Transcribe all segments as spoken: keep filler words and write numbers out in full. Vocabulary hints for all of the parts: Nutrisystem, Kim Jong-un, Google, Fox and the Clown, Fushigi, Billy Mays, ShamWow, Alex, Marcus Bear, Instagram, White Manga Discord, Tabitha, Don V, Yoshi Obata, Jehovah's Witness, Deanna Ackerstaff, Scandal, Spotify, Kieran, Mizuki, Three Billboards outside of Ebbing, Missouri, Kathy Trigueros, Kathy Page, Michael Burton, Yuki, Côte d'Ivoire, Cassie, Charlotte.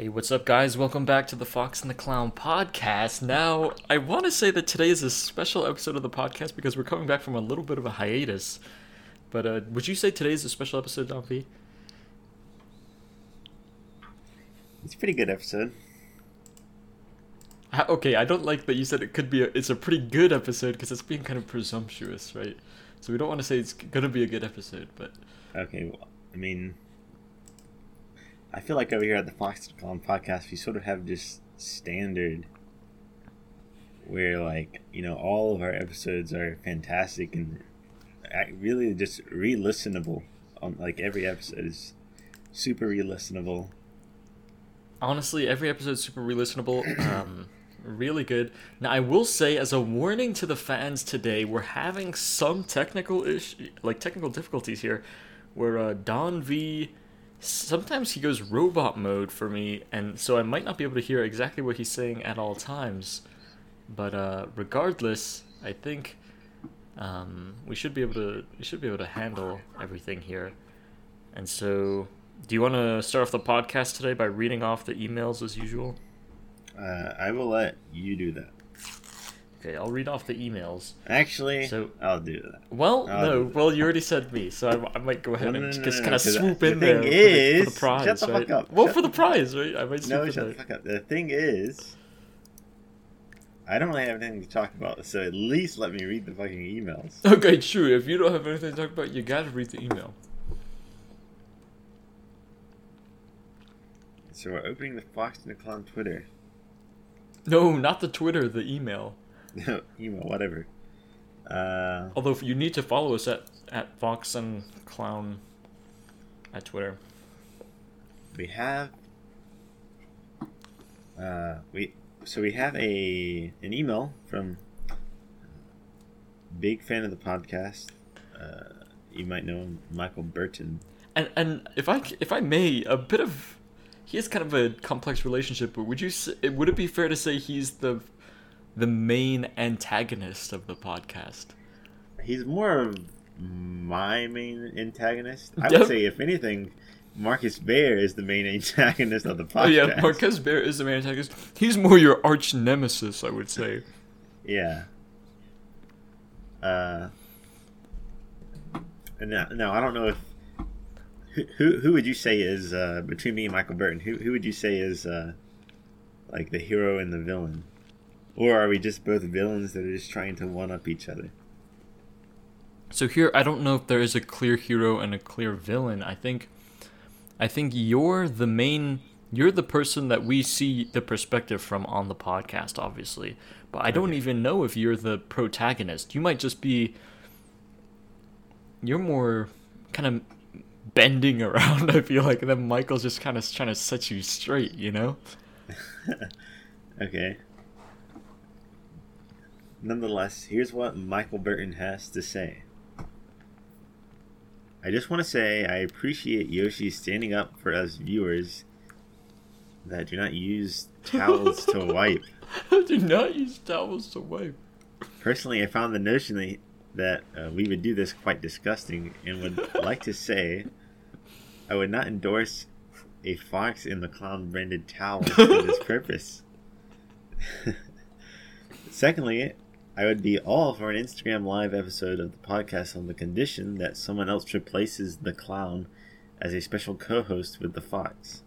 Hey, what's up, guys? Welcome back to the Fox and the Clown podcast. Now, I want to say that today is a special episode of the podcast because we're coming back from a little bit of a hiatus. But uh, would you say today is a special episode, Don V? It's a pretty good episode. I, okay, I don't like that you said it could be. A, it's a pretty good episode because it's being kind of presumptuous, right? So we don't want to say it's going to be a good episode, but... Okay, well, I mean... I feel like over here at the Fox and the Clown podcast, we sort of have this standard where, like, you know, all of our episodes are fantastic and really just re-listenable. On, like, every episode is super re-listenable. Honestly, every episode is super re-listenable. Um, really good. Now, I will say, as a warning to the fans today, we're having some technical issue, like technical difficulties here, where uh, Don V... sometimes he goes robot mode for me, and so I might not be able to hear exactly what he's saying at all times. But uh, regardless, I think um, we should be able to we should be able to handle everything here. And so, do you want to start off the podcast today by reading off the emails as usual? Uh, I will let you do that. Okay, I'll read off the emails. Actually, so, I'll do that. Well, I'll no, well, you already said me, so I, I might go ahead no, no, and no, just no, kind no, of swoop in the there thing for, is, the, for the prize, shut the fuck right? up. Well, shut for the prize, right? I might no, shut there. the fuck up. The thing is, I don't really have anything to talk about, so at least let me read the fucking emails. Okay, true. If you don't have anything to talk about, you gotta read the email. So we're opening the Fox and the Clown Twitter. No, not the Twitter, the email. No, email, whatever. Uh, Although you need to follow us at, at Fox and Clown at Twitter. We have uh, we so we have a an email from big fan of the podcast. Uh, you might know him, Michael Burton. And and if I if I may, a bit of he has kind of a complex relationship. But would you would it be fair to say he's the the main antagonist of the podcast? He's more of my main antagonist. I would say, if anything, Marcus Bear is the main antagonist of the podcast. Oh, yeah, Marcus Bear is the main antagonist. He's more your arch nemesis, I would say. Yeah. Uh. No, no, I don't know if who who, who would you say is uh, between me and Michael Burton? Who who would you say is uh, like the hero and the villain? Or are we just both villains that are just trying to one-up each other? So here, I don't know if there is a clear hero and a clear villain. I think I think you're the main... You're the person that we see the perspective from on the podcast, obviously. But I don't okay. even know if you're the protagonist. You might just be... You're more kind of bending around, I feel like. And then Michael's just kind of trying to set you straight, you know? Okay. Nonetheless, here's what Michael Burton has to say. I just want to say I appreciate Yoshi standing up for us viewers that do not use towels to wipe. Do not use towels to wipe. Personally, I found the notion that uh, we would do this quite disgusting and would like to say I would not endorse a Fox and the Clown branded towel for this purpose. Secondly, I would be all for an Instagram Live episode of the podcast on the condition that someone else replaces the clown as a special co-host with the fox.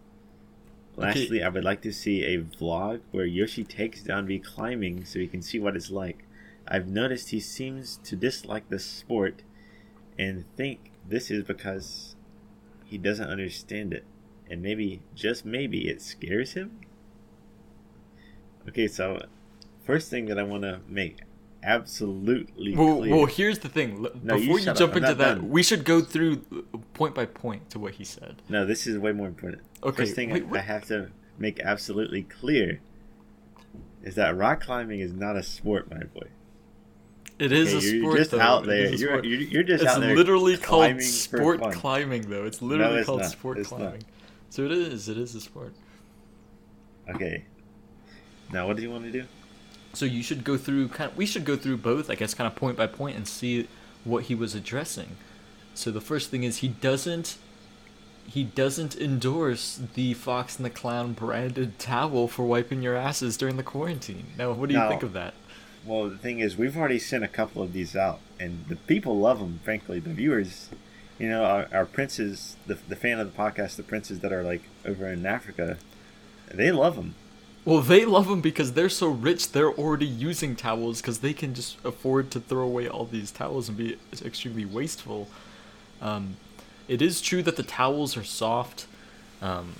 Okay. Lastly, I would like to see a vlog where Yoshi takes Don V climbing so he can see what it's like. I've noticed he seems to dislike this sport and think this is because he doesn't understand it. And maybe, just maybe, it scares him? Okay, so... First thing that I want to make absolutely well, clear. Well, here's the thing. Before no, you, you jump into that, done. we should go through point by point to what he said. No, this is way more important. Okay, First thing wait, I, I have to make absolutely clear is that rock climbing is not a sport, my boy. It is okay, a you're sport, just though. Out there. You're, sport. You're, you're just it's out there. It's literally called sport climbing, though. It's literally no, it's called not. sport it's climbing. Not. So it is. It is a sport. Okay. Now, what do you want to do? So you should go through, kind of, we should go through both, I guess, kind of point by point and see what he was addressing. So the first thing is he doesn't he doesn't endorse the Fox and the Clown branded towel for wiping your asses during the quarantine. Now, what do you no. think of that? Well, the thing is, we've already sent a couple of these out, and the people love them, frankly. The viewers, you know, our, our princes, the, the fan of the podcast, the princes that are, like, over in Africa, they love them. Well, they love them because they're so rich, they're already using towels because they can just afford to throw away all these towels and be extremely wasteful. Um, it is true that the towels are soft. Um,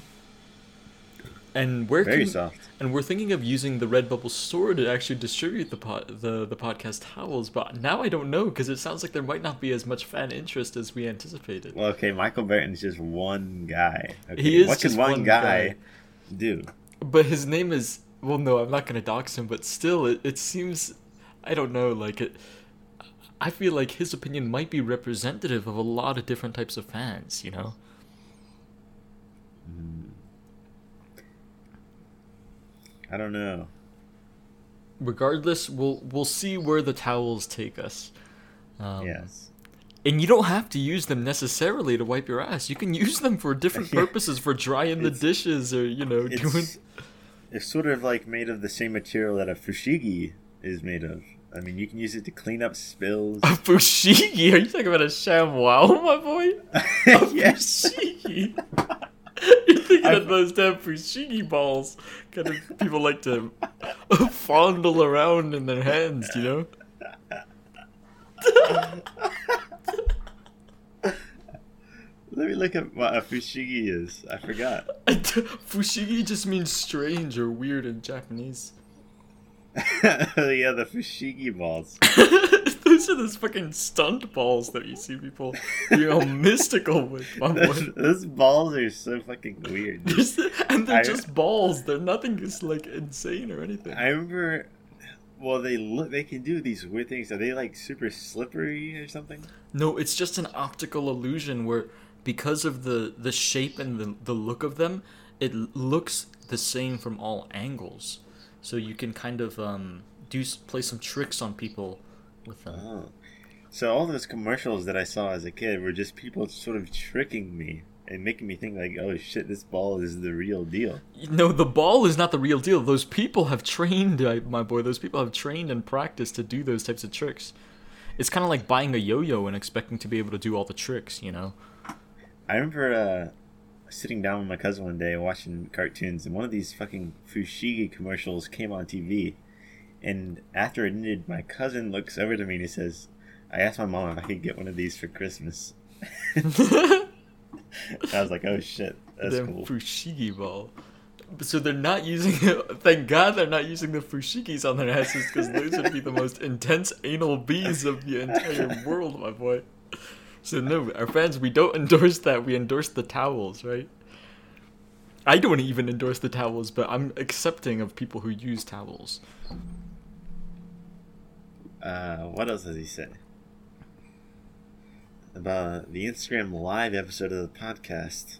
and we're Very can, soft. And we're thinking of using the Redbubble store to actually distribute the, po- the, the podcast towels, but now I don't know because it sounds like there might not be as much fan interest as we anticipated. Well, okay, Michael Burton is just one guy. Okay. He is what just one, one guy, guy do? But his name is, well, no, I'm not going to dox him, but still, it, it seems, I don't know, like, it. I feel like his opinion might be representative of a lot of different types of fans, you know? I don't know. Regardless, we'll we'll see where the towels take us. Um, yes. And you don't have to use them necessarily to wipe your ass. You can use them for different purposes, for drying the dishes or, you know, it's, doing... It's sort of, like, made of the same material that a Fushigi is made of. I mean, you can use it to clean up spills. A Fushigi? Are you talking about a ShamWow, my boy? A yes. Fushigi? You're thinking I'm... of those damn Fushigi balls. Kind of people like to fondle around in their hands, you know? Let me look at what a Fushigi is. I forgot. Fushigi just means strange or weird in Japanese. Yeah, the Fushigi balls. Those are those fucking stunt balls that you see people being all mystical with. Those, those balls are so fucking weird. And they're I, just balls. They're nothing just like insane or anything. I remember... Well, they look, they can do these weird things. Are they, like, super slippery or something? No, it's just an optical illusion where, because of the, the shape and the, the look of them, it looks the same from all angles. So you can kind of um, do play some tricks on people with them. Oh. So all those commercials that I saw as a kid were just people sort of tricking me and making me think, like, oh shit, this ball is the real deal. No, the ball is not the real deal. Those people have trained, my boy, those people have trained and practiced to do those types of tricks. It's kind of like buying a yo-yo and expecting to be able to do all the tricks, you know? I remember uh, sitting down with my cousin one day watching cartoons, and one of these fucking Fushigi commercials came on T V. And after it ended, my cousin looks over to me and he says, I asked my mom if I could get one of these for Christmas. I was like, oh shit, that's Them cool. Fushigi ball. So they're not using it. Thank God they're not using the Fushigis on their asses, because those would be the most intense anal bees of the entire world, my boy. So no, our fans, we don't endorse that. We endorse the towels, right? I don't even endorse the towels, but I'm accepting of people who use towels. Uh, what else has he said? About the Instagram Live episode of the podcast.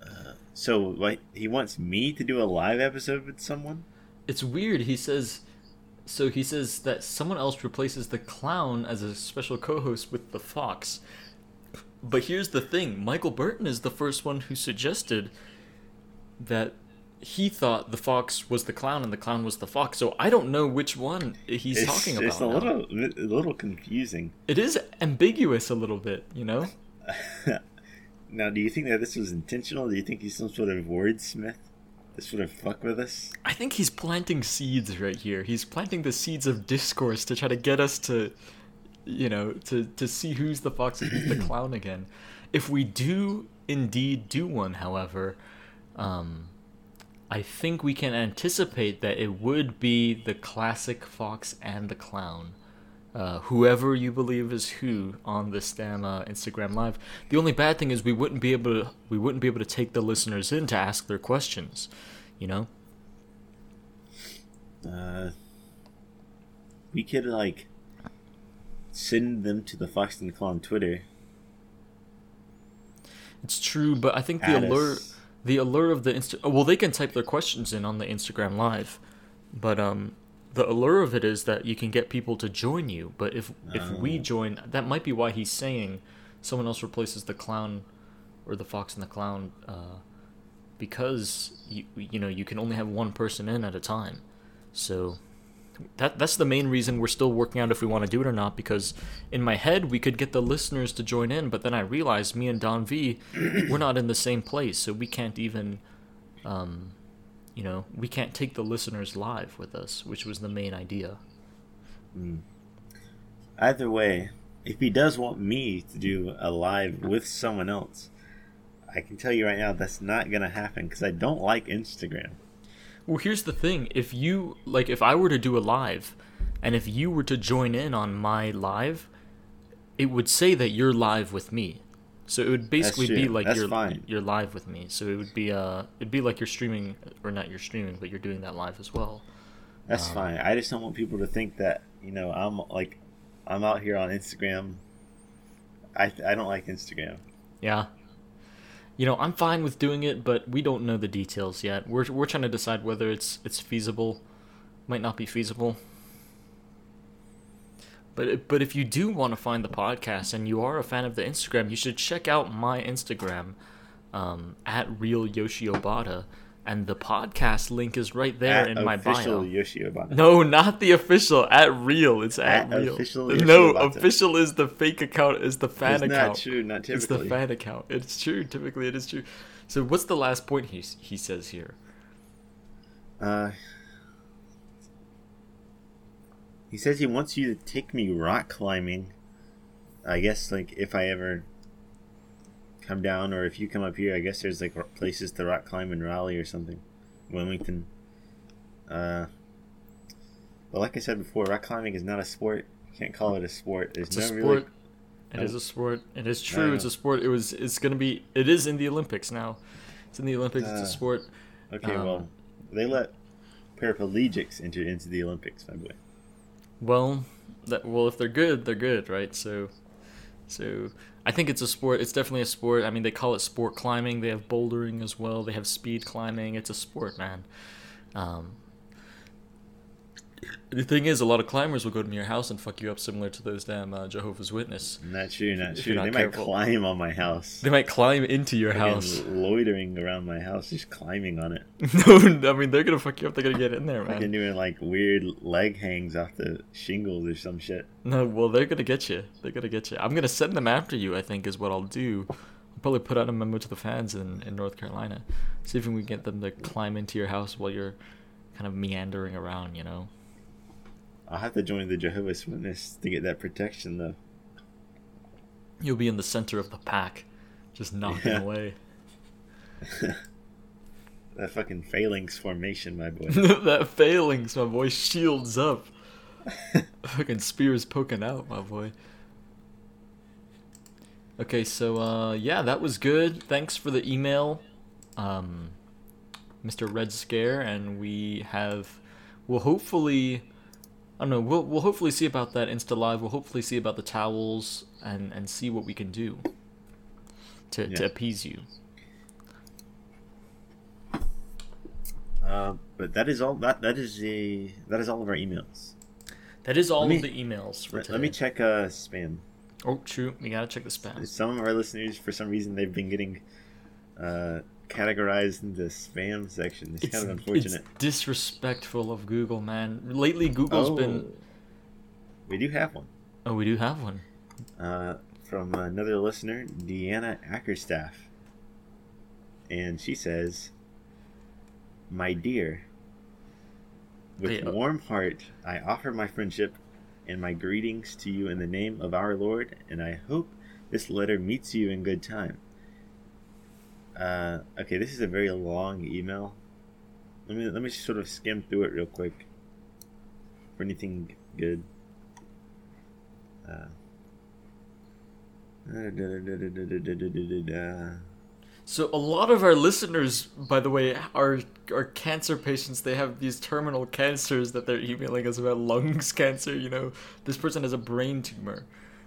Uh, so, like, he wants me to do a live episode with someone? It's weird. He says, so he says that someone else replaces the clown as a special co-host with the fox. But here's the thing. Michael Burton is the first one who suggested that he thought the fox was the clown and the clown was the fox, so I don't know which one he's it's, talking about. It's a little, a little confusing. It is ambiguous a little bit, you know? Now, do you think that this was intentional? Do you think he's some sort of wordsmith to sort of fuck with us? I think he's planting seeds right here. He's planting the seeds of discourse to try to get us to, you know, to, to see who's the fox and who's the clown again. If we do indeed do one, however, um... I think we can anticipate that it would be the classic Fox and the Clown. Uh, whoever you believe is who on this damn uh, Instagram Live. The only bad thing is we wouldn't be able to we wouldn't be able to take the listeners in to ask their questions, you know? Uh, we could, like, send them to the Fox and the Clown Twitter. It's true, but I think the Addis. alert... The allure of the Insta... Oh, well, they can type their questions in on the Instagram Live. But um, the allure of it is that you can get people to join you. But if, oh. if we join... That might be why he's saying someone else replaces the clown or the Fox and the Clown, uh, because you you know you can only have one person in at a time. So that that's the main reason we're still working out if we want to do it or not, because in my head we could get the listeners to join in, but then I realized me and Don V, we're not in the same place, so we can't even um you know we can't take the listeners live with us, which was the main idea. Mm. Either way, if he does want me to do a live with someone else, I can tell you right now that's not gonna happen, because I don't like Instagram. Well, here's the thing. If you, like, if I were to do a live, and if you were to join in on my live, it would say that you're live with me. So it would basically be like That's you're fine. you're live with me. So it would be uh, it'd be like you're streaming, or not you're streaming, but you're doing that live as well. That's um, fine. I just don't want people to think that, you know, I'm like, I'm out here on Instagram. I I don't like Instagram. Yeah. You know, I'm fine with doing it, but we don't know the details yet. We're we're trying to decide whether it's it's feasible, might not be feasible. But but if you do want to find the podcast and you are a fan of the Instagram, you should check out my Instagram, um, at Real Yoshi Obata, and the podcast link is right there at in my bio. Official Yoshi Obata. No, not the official. At Real, it's at, at Real. Official Yoshi no, Obata. Official is the fake account. Is the fan it's account? It's not true. Not typically. It's the fan account. It's true. Typically, it is true. So, what's the last point he he says here? Uh, he says he wants you to take me rock climbing. I guess, like, if I ever come down, or if you come up here, I guess there's like places to rock climb in Raleigh or something, Wilmington. Uh, but like I said before, rock climbing is not a sport. You can't call it a sport. There's it's no a sport. Really... It no. is a sport. It is true. It's a sport. It was. It's gonna be. It is in the Olympics now. It's in the Olympics. Uh, it's a sport. Okay. Um, well, they let paraplegics enter into the Olympics, by the way. Well, that. Well, if they're good, they're good, right? So, so. I think it's a sport. It's definitely a sport. I mean, they call it sport climbing. They have bouldering as well. They have speed climbing. It's a sport, man. Um, the thing is, a lot of climbers will go to your house and fuck you up, similar to those damn uh, Jehovah's Witness. Not true, not true. Not they careful. might climb on my house. They might climb into your Again, house. Loitering around my house, just climbing on it. No, I mean, they're going to fuck you up. They're going to get in there, man. They're doing, like, weird leg hangs off the shingles or some shit. No, well, they're going to get you. They're going to get you. I'm going to send them after you, I think, is what I'll do. I'll probably put out a memo to the fans in, in North Carolina. See if we can get them to climb into your house while you're kind of meandering around, you know? I'll have to join the Jehovah's Witness to get that protection, though. You'll be in the center of the pack, just knocking yeah. away. That fucking phalanx formation, my boy. That phalanx, my boy, shields up. Fucking spears poking out, my boy. Okay, so, uh, yeah, that was good. Thanks for the email, um, Mister Red Scare, and we have... We'll hopefully... I don't know, we'll we'll hopefully see about that Insta Live. We'll hopefully see about the towels and, and see what we can do to yeah. to appease you. Uh, but that is all that that is the that is all of our emails. That is all me, of the emails for let, today. Let me check uh spam. Oh true, we gotta check the spam. Some of our listeners, for some reason, they've been getting uh categorized in the spam section. It's, it's kind of unfortunate. It's disrespectful of Google, man. Lately, Google's oh, been... We do have one. Oh, we do have one. Uh, from another listener, Deanna Ackerstaff. And she says, "My dear, with hey, oh. warm heart, I offer my friendship and my greetings to you in the name of our Lord, and I hope this letter meets you in good time." Uh, okay, this is a very long email. Let me let me sort of skim through it real quick for anything good. Uh, da, da, da, da, da, da, da, da. So a lot of our listeners, by the way, are are cancer patients. They have these terminal cancers that they're emailing us about, lungs cancer. You know, this person has a brain tumor,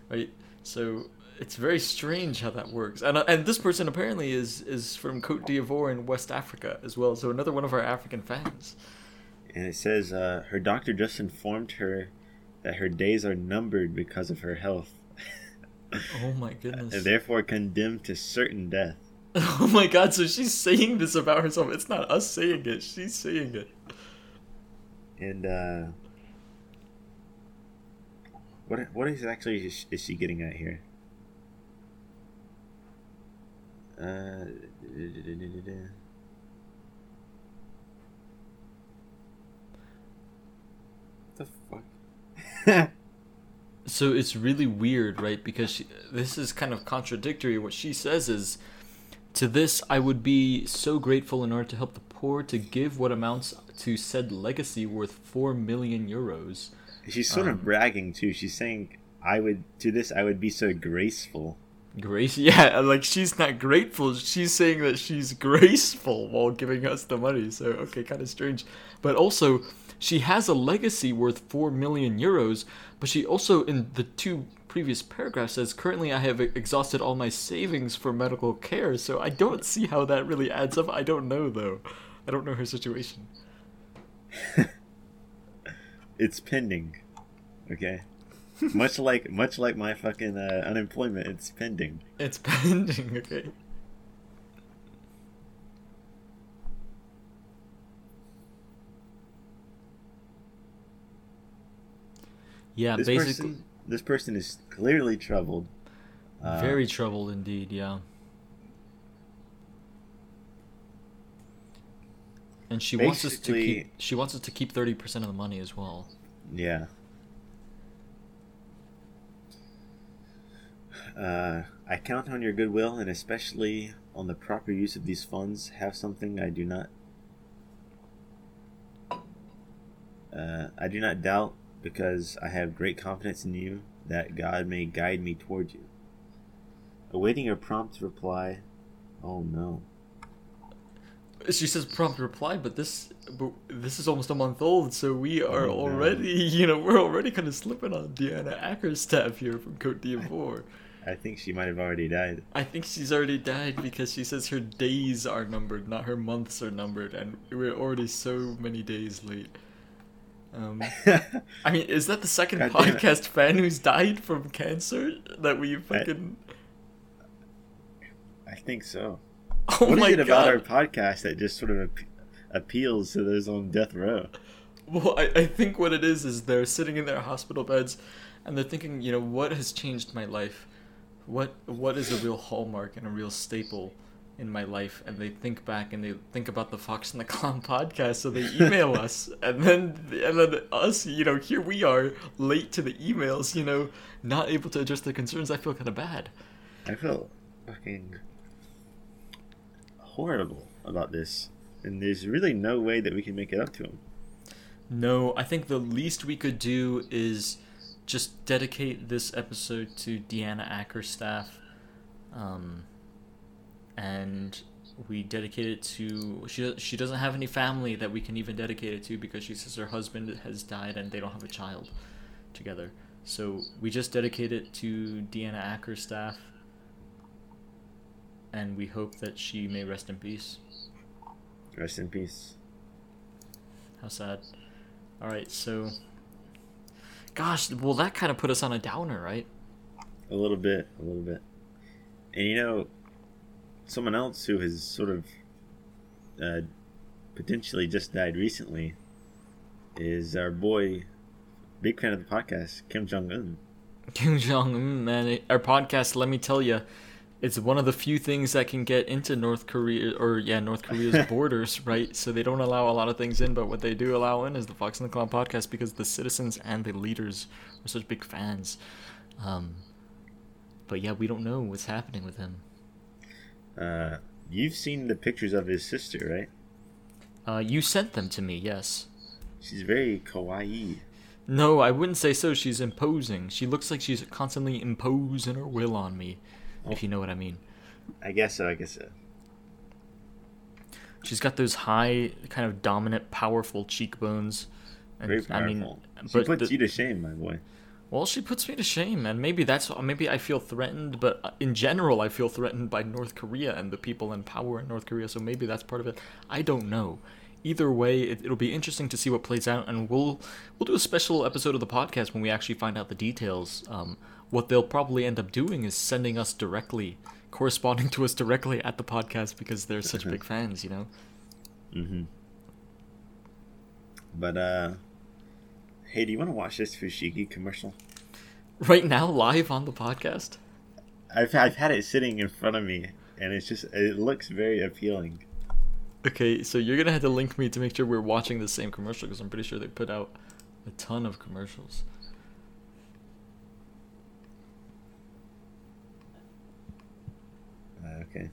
right? So. It's very strange how that works, and uh, and this person apparently is is from Côte d'Ivoire in West Africa as well. So another one of our African fans. And it says uh, her doctor just informed her that her days are numbered because of her health. Oh my goodness. And therefore condemned to certain death. Oh my god, so she's saying this about herself. It's not us saying it, she's saying it. And uh what what is actually is she getting at here? Uh What the fuck? So it's really weird, right? Because she, this is kind of contradictory. What she says is, to this, I would be so grateful in order to help the poor to give what amounts to said legacy worth four million euros. She's sort um, of bragging, too. She's saying, I would, to this, I would be so graceful. Grace? Yeah, like she's not grateful. She's saying that she's graceful while giving us the money. So, okay, kind of strange. But also, she has a legacy worth four million euros, but she also, in the two previous paragraph says, currently I have exhausted all my savings for medical care, so I don't see how that really adds up. I don't know, though. I don't know her situation. It's pending. Okay. much like much like my fucking uh, unemployment, it's pending. It's pending, okay. Yeah, this basically... Person- This person is clearly troubled. Uh, Very troubled indeed, yeah. And she wants us to keep. She wants us to keep thirty percent of the money as well. Yeah. Uh, I count on your goodwill and especially on the proper use of these funds. Have something I do not. Uh, I do not doubt. Because I have great confidence in you that God may guide me toward you. Awaiting your prompt reply. Oh no. She says prompt reply, but this but this is almost a month old, so we are oh, already, no. you know, we're already kind of slipping on Deanna Ackerstaff here from Côte d'Ivoire. I, I think she might have already died. I think she's already died because she says her days are numbered, not her months are numbered, and we're already so many days late. Um, I mean, is that the second God podcast fan who's died from cancer that we fucking... I, I think so. Oh what my is it God. About our podcast that just sort of ap- appeals to those on death row? Well, I, I think what it is is they're sitting in their hospital beds and they're thinking, you know, what has changed my life? What What is a real hallmark and a real staple in my life, and they think back and they think about the Fox and the Clown podcast, so they email us, and then and then us, you know, here we are, late to the emails, you know, not able to address their concerns. I feel kind of bad. I feel fucking horrible about this, and there's really no way that we can make it up to them. No, I think the least we could do is just dedicate this episode to Deanna Ackerstaff, um... and we dedicate it to she she doesn't have any family that we can even dedicate it to because she says her husband has died and they don't have a child together, so we just dedicate it to Deanna Ackerstaff and we hope that she may rest in peace. Rest in peace. How sad. Alright, so gosh, well that kind of put us on a downer, right? A little bit, a little bit. And you know, someone else who has sort of uh, potentially just died recently is our boy, big fan of the podcast, Kim Jong-un. Kim Jong-un, man. Our podcast, let me tell you, it's one of the few things that can get into North Korea, or yeah, North Korea's borders, right? So they don't allow a lot of things in, but what they do allow in is the Fox and the Clown podcast because the citizens and the leaders are such big fans. Um, but yeah, we don't know what's happening with him. Uh, you've seen the pictures of his sister, right? Uh, you sent them to me, yes. She's very kawaii. No, I wouldn't say so. She's imposing. She looks like she's constantly imposing her will on me, oh. if you know what I mean. I guess so, I guess so. She's got those high, kind of dominant, powerful cheekbones. And, very powerful. I mean, she but puts the, you to shame, my boy. Well, she puts me to shame, and maybe that's maybe I feel threatened, but in general, I feel threatened by North Korea and the people in power in North Korea, so maybe that's part of it. I don't know. Either way, it, it'll be interesting to see what plays out, and we'll we'll do a special episode of the podcast when we actually find out the details. Um, what they'll probably end up doing is sending us directly, corresponding to us directly at the podcast because they're such big fans, you know? Mm-hmm. But, uh, hey, do you want to watch this Fushigi commercial? Right now, live on the podcast? I've I've had it sitting in front of me, and it's just, it looks very appealing. Okay, so you're going to have to link me to make sure we're watching the same commercial, because I'm pretty sure they put out a ton of commercials. Uh, okay.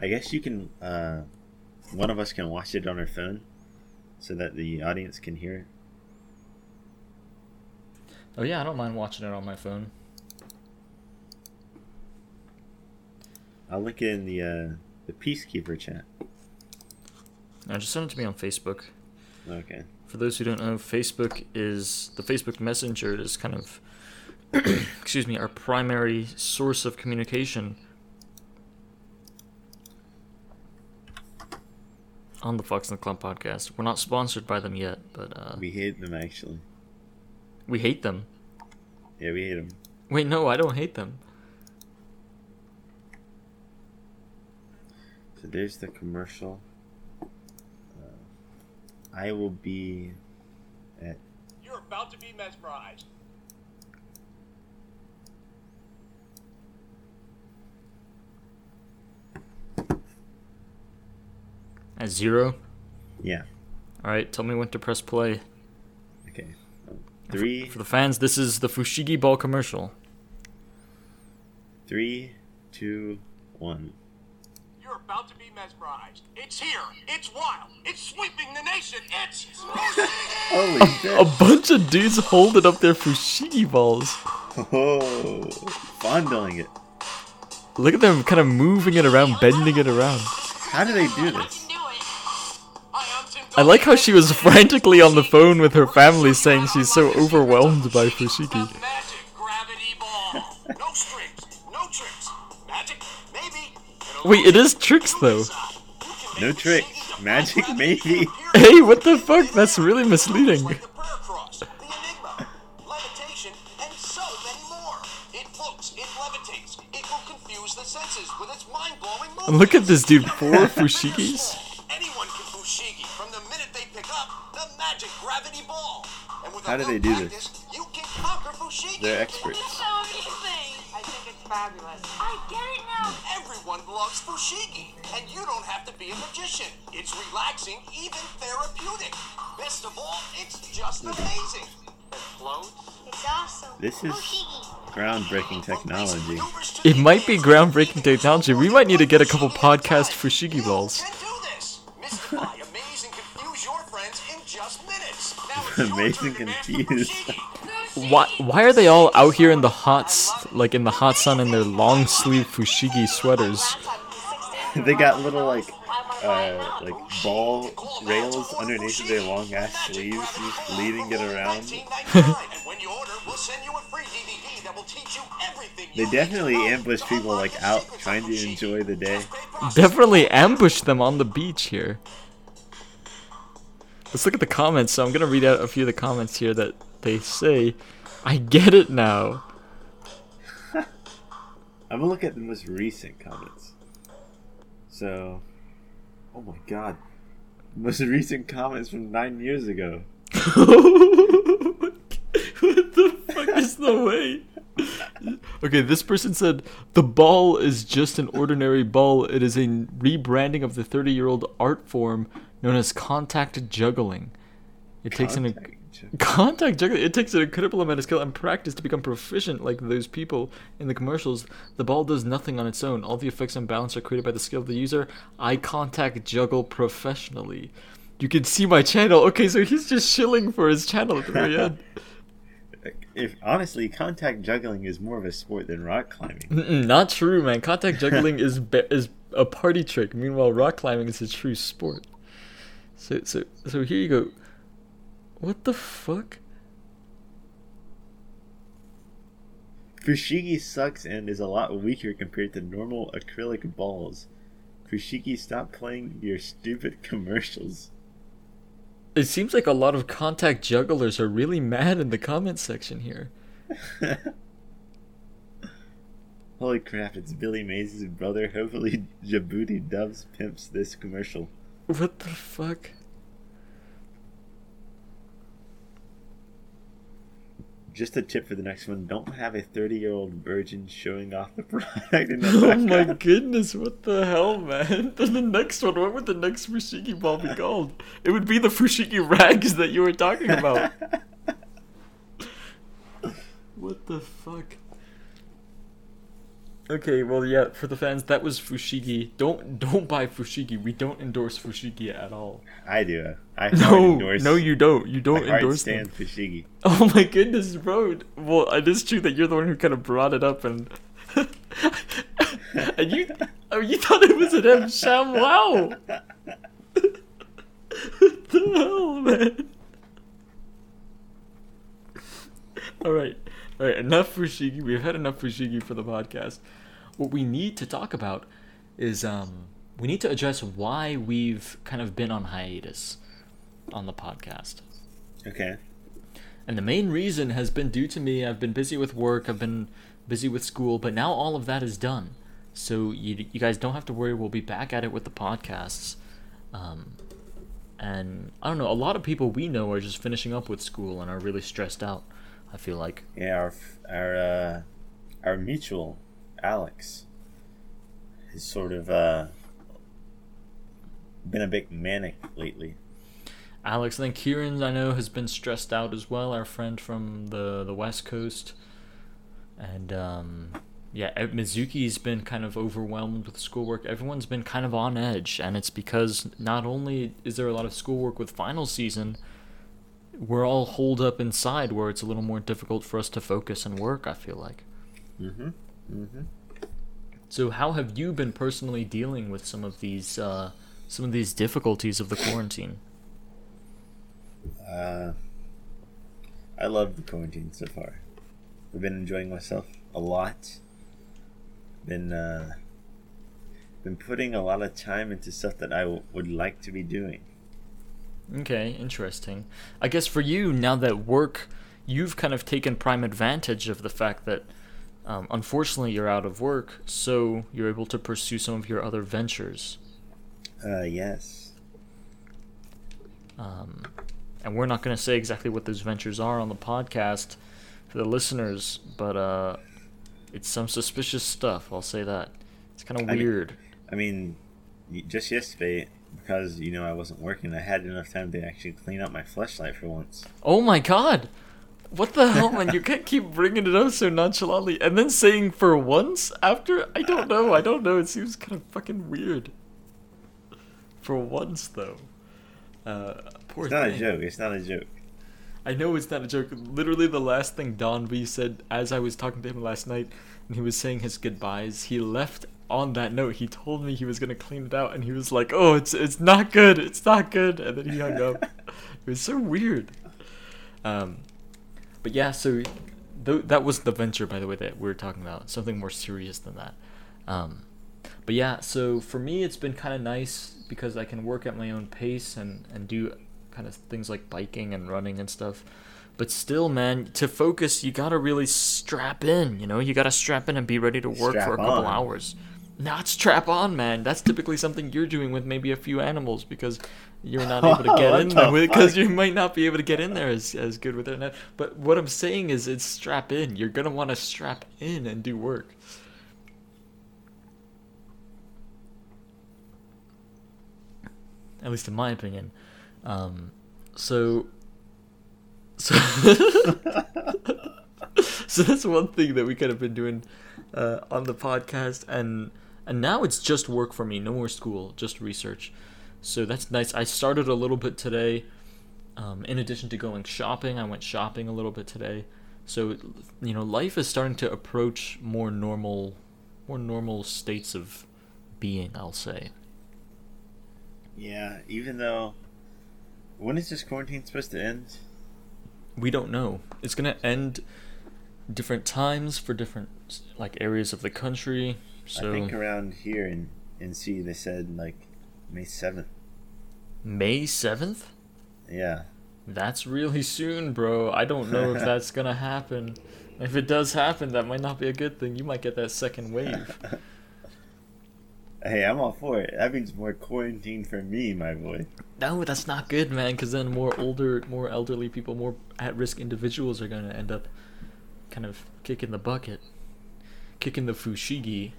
I guess you can, uh, one of us can watch it on our phone so that the audience can hear it. Oh yeah, I don't mind watching it on my phone. I'll link it in the uh, the Peacekeeper chat. No, just send it to me on Facebook. Okay. For those who don't know, Facebook is the Facebook Messenger is kind of excuse me, our primary source of communication on the Fox and the Clown podcast. We're not sponsored by them yet, but uh, we hate them actually. We hate them. Yeah, we hate them. Wait, no, I don't hate them. So there's the commercial. Uh, I will be at... You're about to be mesmerized. At zero? Yeah. Alright, tell me when to press play. Okay. Three. For the fans, this is the Fushigi Ball commercial. Three, two, one. You're about to be mesmerized. It's here. It's wild. It's sweeping the nation. It's Fushigi. Holy shit. A bunch of dudes holding up their Fushigi balls. Oh, fondling it. Look at them kind of moving it around, bending it around. How do they do this? I like how she was frantically on the phone with her family saying she's so overwhelmed by Fushigi. Magic gravity ball. No strings, no tricks. Magic, maybe. Wait, it is tricks though. No tricks, magic, maybe. Hey, what the fuck? That's really misleading. Look at this dude, four Fushigis. How do they do this? They're experts. It's so amazing. I think it's fabulous. I get it now. Everyone loves Fushigi, and you don't have to be a magician. It's relaxing, even therapeutic. Best of all, it's just amazing. It floats. It's awesome. This is groundbreaking technology. It might be groundbreaking technology. We might need to get a couple podcast Fushigi balls. Amazing confused. Why why are they all out here in the hot like in the hot sun in their long sleeve Fushigi sweaters? They got little like uh, like ball rails underneath their long ass sleeves, just leading it around. They definitely ambush people like out trying to enjoy the day. Definitely ambush them on the beach here. Let's look at the comments. So I'm going to read out a few of the comments here that they say, I get it now. I'm going to look at the most recent comments. So, oh my god. Most recent comments from nine years ago. What the fuck is the way? Okay, this person said, the ball is just an ordinary ball. It is a rebranding of the thirty-year-old art form known as contact juggling. It takes contact an ju- contact juggling. It takes an incredible amount of skill and practice to become proficient like those people in the commercials. The ball does nothing on its own. All the effects and balance are created by the skill of the user. I contact juggle professionally. You can see my channel. Okay, so he's just shilling for his channel at the very end. If honestly, contact juggling is more of a sport than rock climbing. Mm-mm, not true, man. Contact juggling is be- is a party trick. Meanwhile, rock climbing is a true sport. So so so here you go. What the fuck? Fushigi sucks and is a lot weaker compared to normal acrylic balls. Fushigi, stop playing your stupid commercials. It seems like a lot of contact jugglers are really mad in the comments section here. Holy crap, it's Billy Mays' brother. Hopefully Djibouti Doves pimps this commercial. What the fuck? Just a tip for the next one. Don't have a thirty-year-old virgin showing off the product. In the oh my goodness, what the hell, man? Then the next one, what would the next Fushigi ball be called? It would be the Fushigi rags that you were talking about. What the fuck? Okay, well, yeah, for the fans, that was Fushigi. Don't don't buy Fushigi. We don't endorse Fushigi at all. I do. I no, endorse. No, you don't. You don't I endorse stand them. Fushigi. Oh my goodness, bro. Well, it is true that you're the one who kind of brought it up, and and you oh, you thought it was an M. Sham. Wow. What the hell, man? All right. All right, enough Fushigi. We've had enough Fushigi for the podcast. What we need to talk about is um, we need to address why we've kind of been on hiatus on the podcast. Okay. And the main reason has been due to me. I've been busy with work. I've been busy with school. But now all of that is done. So you you guys don't have to worry. We'll be back at it with the podcasts. Um, and I don't know. A lot of people we know are just finishing up with school and are really stressed out, I feel like. Yeah, our our uh, our mutual Alex has sort of uh, been a bit manic lately. Alex, and then Kieran, I know, has been stressed out as well. Our friend from the, the West Coast, and um, yeah, Mizuki's been kind of overwhelmed with schoolwork. Everyone's been kind of on edge, and it's because not only is there a lot of schoolwork with final season, we're all holed up inside where it's a little more difficult for us to focus and work, I feel like. Mm-hmm. Mm-hmm. So how have you been personally dealing with some of these uh, some of these difficulties of the quarantine? Uh, I love the quarantine so far. I've been enjoying myself a lot. Been uh, been putting a lot of time into stuff that I w- would like to be doing. Okay, interesting. I guess for you, now that work, you've kind of taken prime advantage of the fact that, um, unfortunately, you're out of work, so you're able to pursue some of your other ventures. Uh, yes. Um, and we're not going to say exactly what those ventures are on the podcast for the listeners, but uh, it's some suspicious stuff, I'll say that. It's kind of weird. I mean, I mean, just yesterday... because, you know, I wasn't working, I had enough time to actually clean up my fleshlight for once. Oh my god! What the hell, man? You can't keep bringing it up so nonchalantly. And then saying for once after? I don't know, I don't know. It seems kind of fucking weird. For once, though. Uh, poor it's not thing. a joke, it's not a joke. I know it's not a joke. Literally the last thing Don V said as I was talking to him last night, and he was saying his goodbyes, he left on that note. He told me he was going to clean it out, and he was like, oh, it's it's not good, it's not good, and then he hung up. It was so weird. Um, but yeah, so th- that was the venture, by the way, that we were talking about, something more serious than that. Um, but yeah, so for me, it's been kind of nice because I can work at my own pace and, and do kind of things like biking and running and stuff. But still, man, to focus, you got to really strap in, you know? You got to strap in and be ready to work strap for a couple on. hours. Not strap on, man. That's typically something you're doing with maybe a few animals because you're not able to get in there because you might not be able to get in there as as good with it. But what I'm saying is, it's strap in. You're gonna want to strap in and do work. At least in my opinion. Um, so, so, so that's one thing that we kind of been doing uh, on the podcast, and. And now it's just work for me, no more school, just research. So that's nice. I started a little bit today. Um, in addition to going shopping, I went shopping a little bit today. So, you know, life is starting to approach more normal, more normal states of being, I'll say. Yeah, even though... when is this quarantine supposed to end? We don't know. It's going to end different times for different, like, areas of the country. So, I think around here in, in C, they said, like, May seventh. May seventh? Yeah. That's really soon, bro. I don't know if that's gonna happen. If it does happen, that might not be a good thing. You might get that second wave. Hey, I'm all for it. That means more quarantine for me, my boy. No, that's not good, man, because then more older, more elderly people, more at-risk individuals are going to end up kind of kicking the bucket, kicking the Fushigi.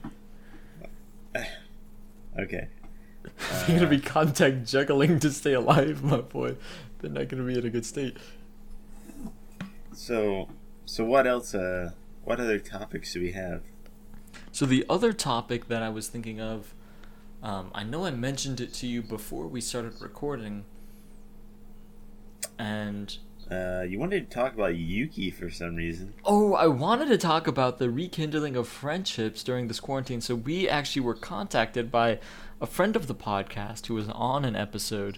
Okay. Uh, You're going to be contact juggling to stay alive, my boy. They're not going to be in a good state. So, so what else, uh, what other topics do we have? So the other topic that I was thinking of, um, I know I mentioned it to you before we started recording, and... Uh, you wanted to talk about Yuki for some reason. Oh, I wanted to talk about the rekindling of friendships during this quarantine. So we actually were contacted by a friend of the podcast who was on an episode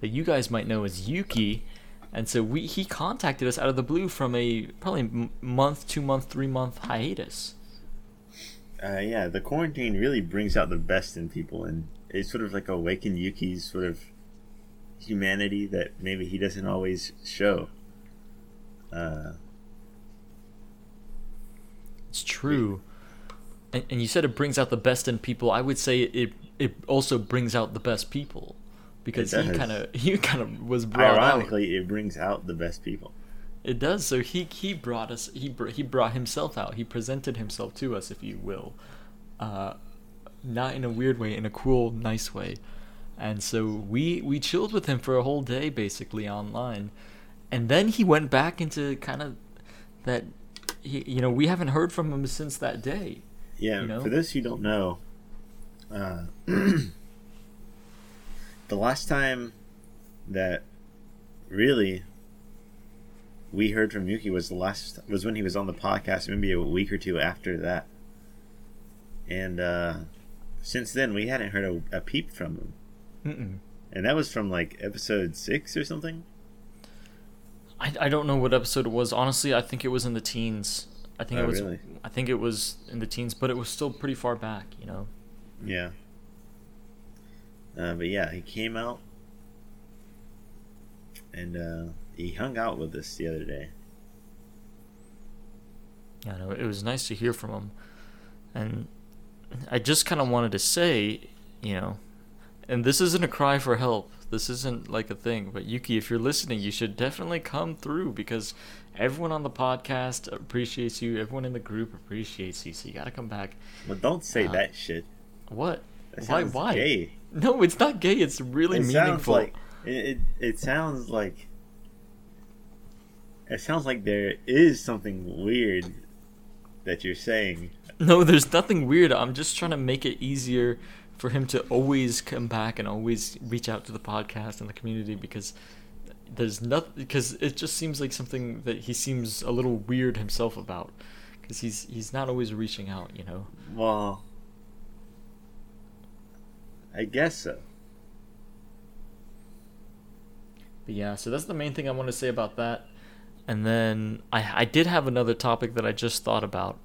that you guys might know as Yuki, and so we he contacted us out of the blue from a probably month, two month, three month hiatus. Uh, yeah, the quarantine really brings out the best in people, and it's sort of like awakened Yuki's sort of humanity that maybe he doesn't always show. Uh, it's true. Yeah. And, and you said it brings out the best in people. I would say it it also brings out the best people, because he kind of he kind of was brought out. Ironically, it brings out the best people. It does. So he he brought us. He br- he brought himself out. He presented himself to us, if you will, uh, not in a weird way, in a cool, nice way. And so we we chilled with him for a whole day, basically online, and then he went back into kind of that. He, you know, we haven't heard from him since that day. Yeah. You know? For those who don't know, uh, the last time that really. we heard from Yuki was the last was when he was on the podcast, maybe a week or two after that, and uh, since then we hadn't heard a, a peep from him. Mm-mm. And that was from like episode six or something. I, I don't know what episode it was, honestly. I think it was in the teens. I think oh, it was. Really? I think it was in the teens, but it was still pretty far back, you know. Yeah. Uh, but yeah, he came out, and. Uh, He hung out with us the other day. Yeah, no, it was nice to hear from him. And I just kind of wanted to say, you know, and this isn't a cry for help. This isn't like a thing. But Yuki, if you're listening, you should definitely come through, because everyone on the podcast appreciates you. Everyone in the group appreciates you. So you got to come back. But don't say uh, that shit. What? That why? Why? Gay. No, it's not gay. It's really it meaningful. Sounds like, it, it, it sounds like... It sounds like there is something weird that you're saying. No, there's nothing weird. I'm just trying to make it easier for him to always come back and always reach out to the podcast and the community, because there's nothing. Because it just seems like something that he seems a little weird himself about, because he's he's not always reaching out, you know. Well, I guess so. But yeah, so that's the main thing I want to say about that. And then I, I did have another topic that I just thought about,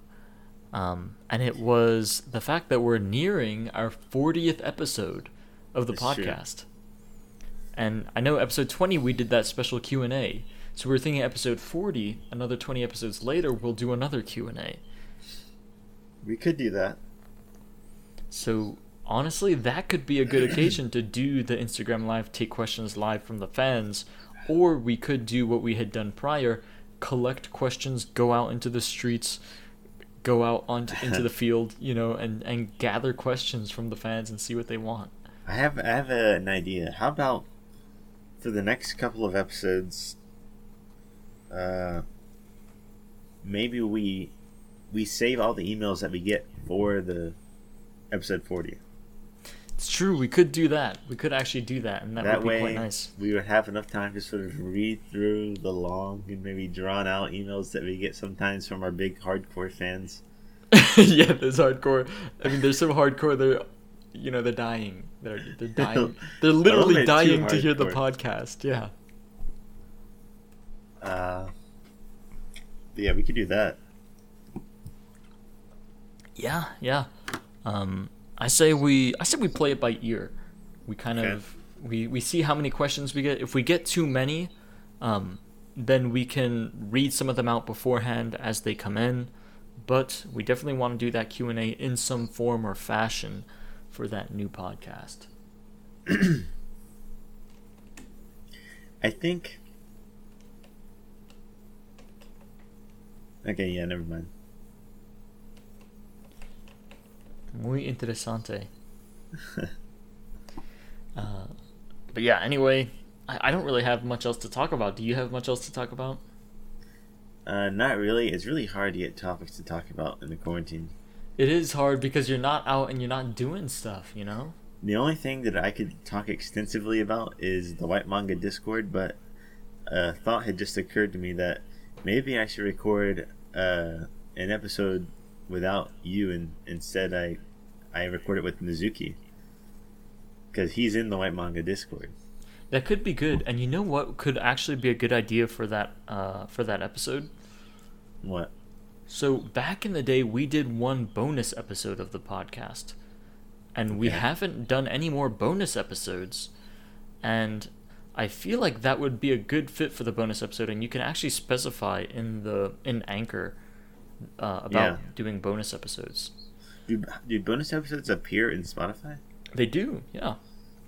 um, and it was the fact that we're nearing our fortieth episode of the That's podcast. True. And I know episode twenty, we did that special Q and A. So we're thinking episode forty, another twenty episodes later, we'll do another Q and A. We could do that. So honestly, that could be a good occasion to do the Instagram Live, take questions live from the fans. Or we could do what we had done prior, collect questions, go out into the streets, go out onto, into the field, you know, and, and gather questions from the fans and see what they want. I have I have a, an idea. How about for the next couple of episodes, uh, maybe we we save all the emails that we get for the episode forty. It's true. We could do that. We could actually do that, and that, that would be way, quite nice. We would have enough time to sort of read through the long and maybe drawn-out emails that we get sometimes from our big hardcore fans. Yeah, there's hardcore. I mean, there's some hardcore. They're, you know, they're dying. They're they're dying. They're literally dying to hear the podcast. Yeah. Uh. Yeah, we could do that. Yeah. Yeah. Um. I say we I say we play it by ear. We kind okay. of we we see how many questions we get. If we get too many, um, then we can read some of them out beforehand as they come in. But we definitely want to do that Q and A in some form or fashion for that new podcast. I think... Okay, yeah, never mind. Muy interesante. uh, but yeah, anyway, I, I don't really have much else to talk about. Do you have much else to talk about? Uh, not really. It's really hard to get topics to talk about in the quarantine. It is hard because you're not out and you're not doing stuff, you know? The only thing that I could talk extensively about is the White Manga Discord, but a thought had just occurred to me that maybe I should record uh, an episode without you, and instead I I record it with Mizuki, because he's in the White Manga Discord. That could be good, and you know what could actually be a good idea for that uh, for that episode? What? So back in the day, we did one bonus episode of the podcast, and we okay. haven't done any more bonus episodes, and I feel like that would be a good fit for the bonus episode, and you can actually specify in the in Anchor uh, about yeah. doing bonus episodes. Do, do bonus episodes appear in Spotify? They do, yeah.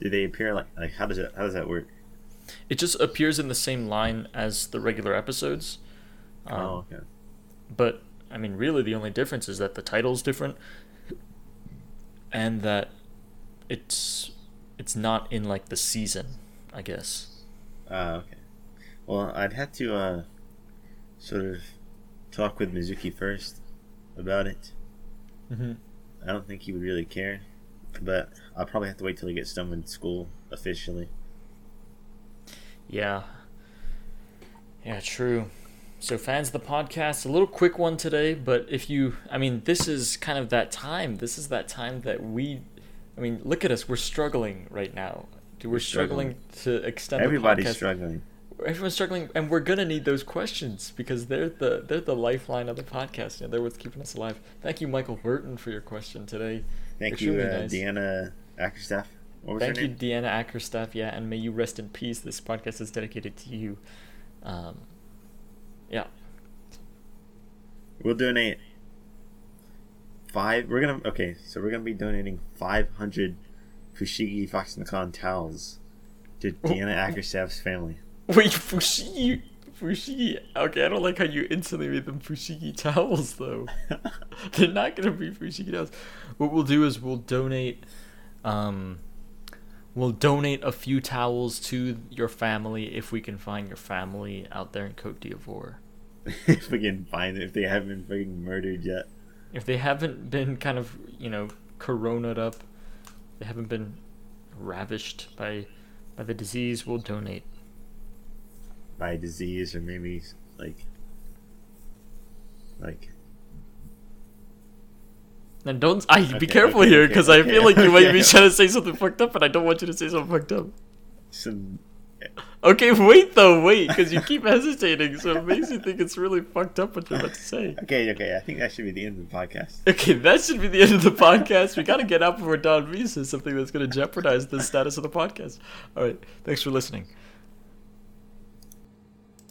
Do they appear like like how does it how does that work? It just appears in the same line as the regular episodes. Um, oh, okay. But I mean, really, the only difference is that the title's different, and that it's it's not in like the season. I guess. Uh, okay. Well, I'd have to uh, sort of talk with Mizuki first about it. Mm-hmm. I don't think he would really care, but I'll probably have to wait till he gets done with school officially. Yeah. Yeah, true. So, fans of the podcast, a little quick one today, but if you, I mean, this is kind of that time. This is that time that we, I mean, look at us. We're struggling right now. Dude, we're struggling, struggling to extend. Everybody's the podcast. struggling. Everyone's struggling, and we're gonna need those questions because they're the they're the lifeline of the podcast. You know, they're what's keeping us alive. Thank you, Michael Burton, for your question today. Thank it's you, really uh, nice. Deanna Ackerstaff. What was Thank her name? you, Deanna Ackerstaff. Yeah, and may you rest in peace. This podcast is dedicated to you. Um, yeah, we'll donate five. We're gonna okay. So we're gonna be donating five hundred. Fushigi, Fox and the Clown towels to Deanna Ackerstaff's family. Wait, Fushigi, Fushigi. Okay, I don't like how you instantly made them Fushigi towels, though. They're not gonna be Fushigi towels. What we'll do is we'll donate, um, we'll donate a few towels to your family if we can find your family out there in Côte d'Ivoire. If we can find it, if they haven't been fucking murdered yet, if they haven't been kind of you know corona'd up. They haven't been ravished by by the disease, we'll donate. By disease, or maybe like like and don't I okay, be careful okay, here because okay, okay, I feel okay, like you okay, might be okay. trying to say something fucked up, and I don't want you to say something fucked up. Some... Okay, wait though, wait, because you keep hesitating, so it makes you think it's really fucked up what you're about to say. Okay, okay, I think that should be the end of the podcast. Okay, that should be the end of the podcast. We gotta get out before Don V says something that's gonna jeopardize the status of the podcast. All right, thanks for listening.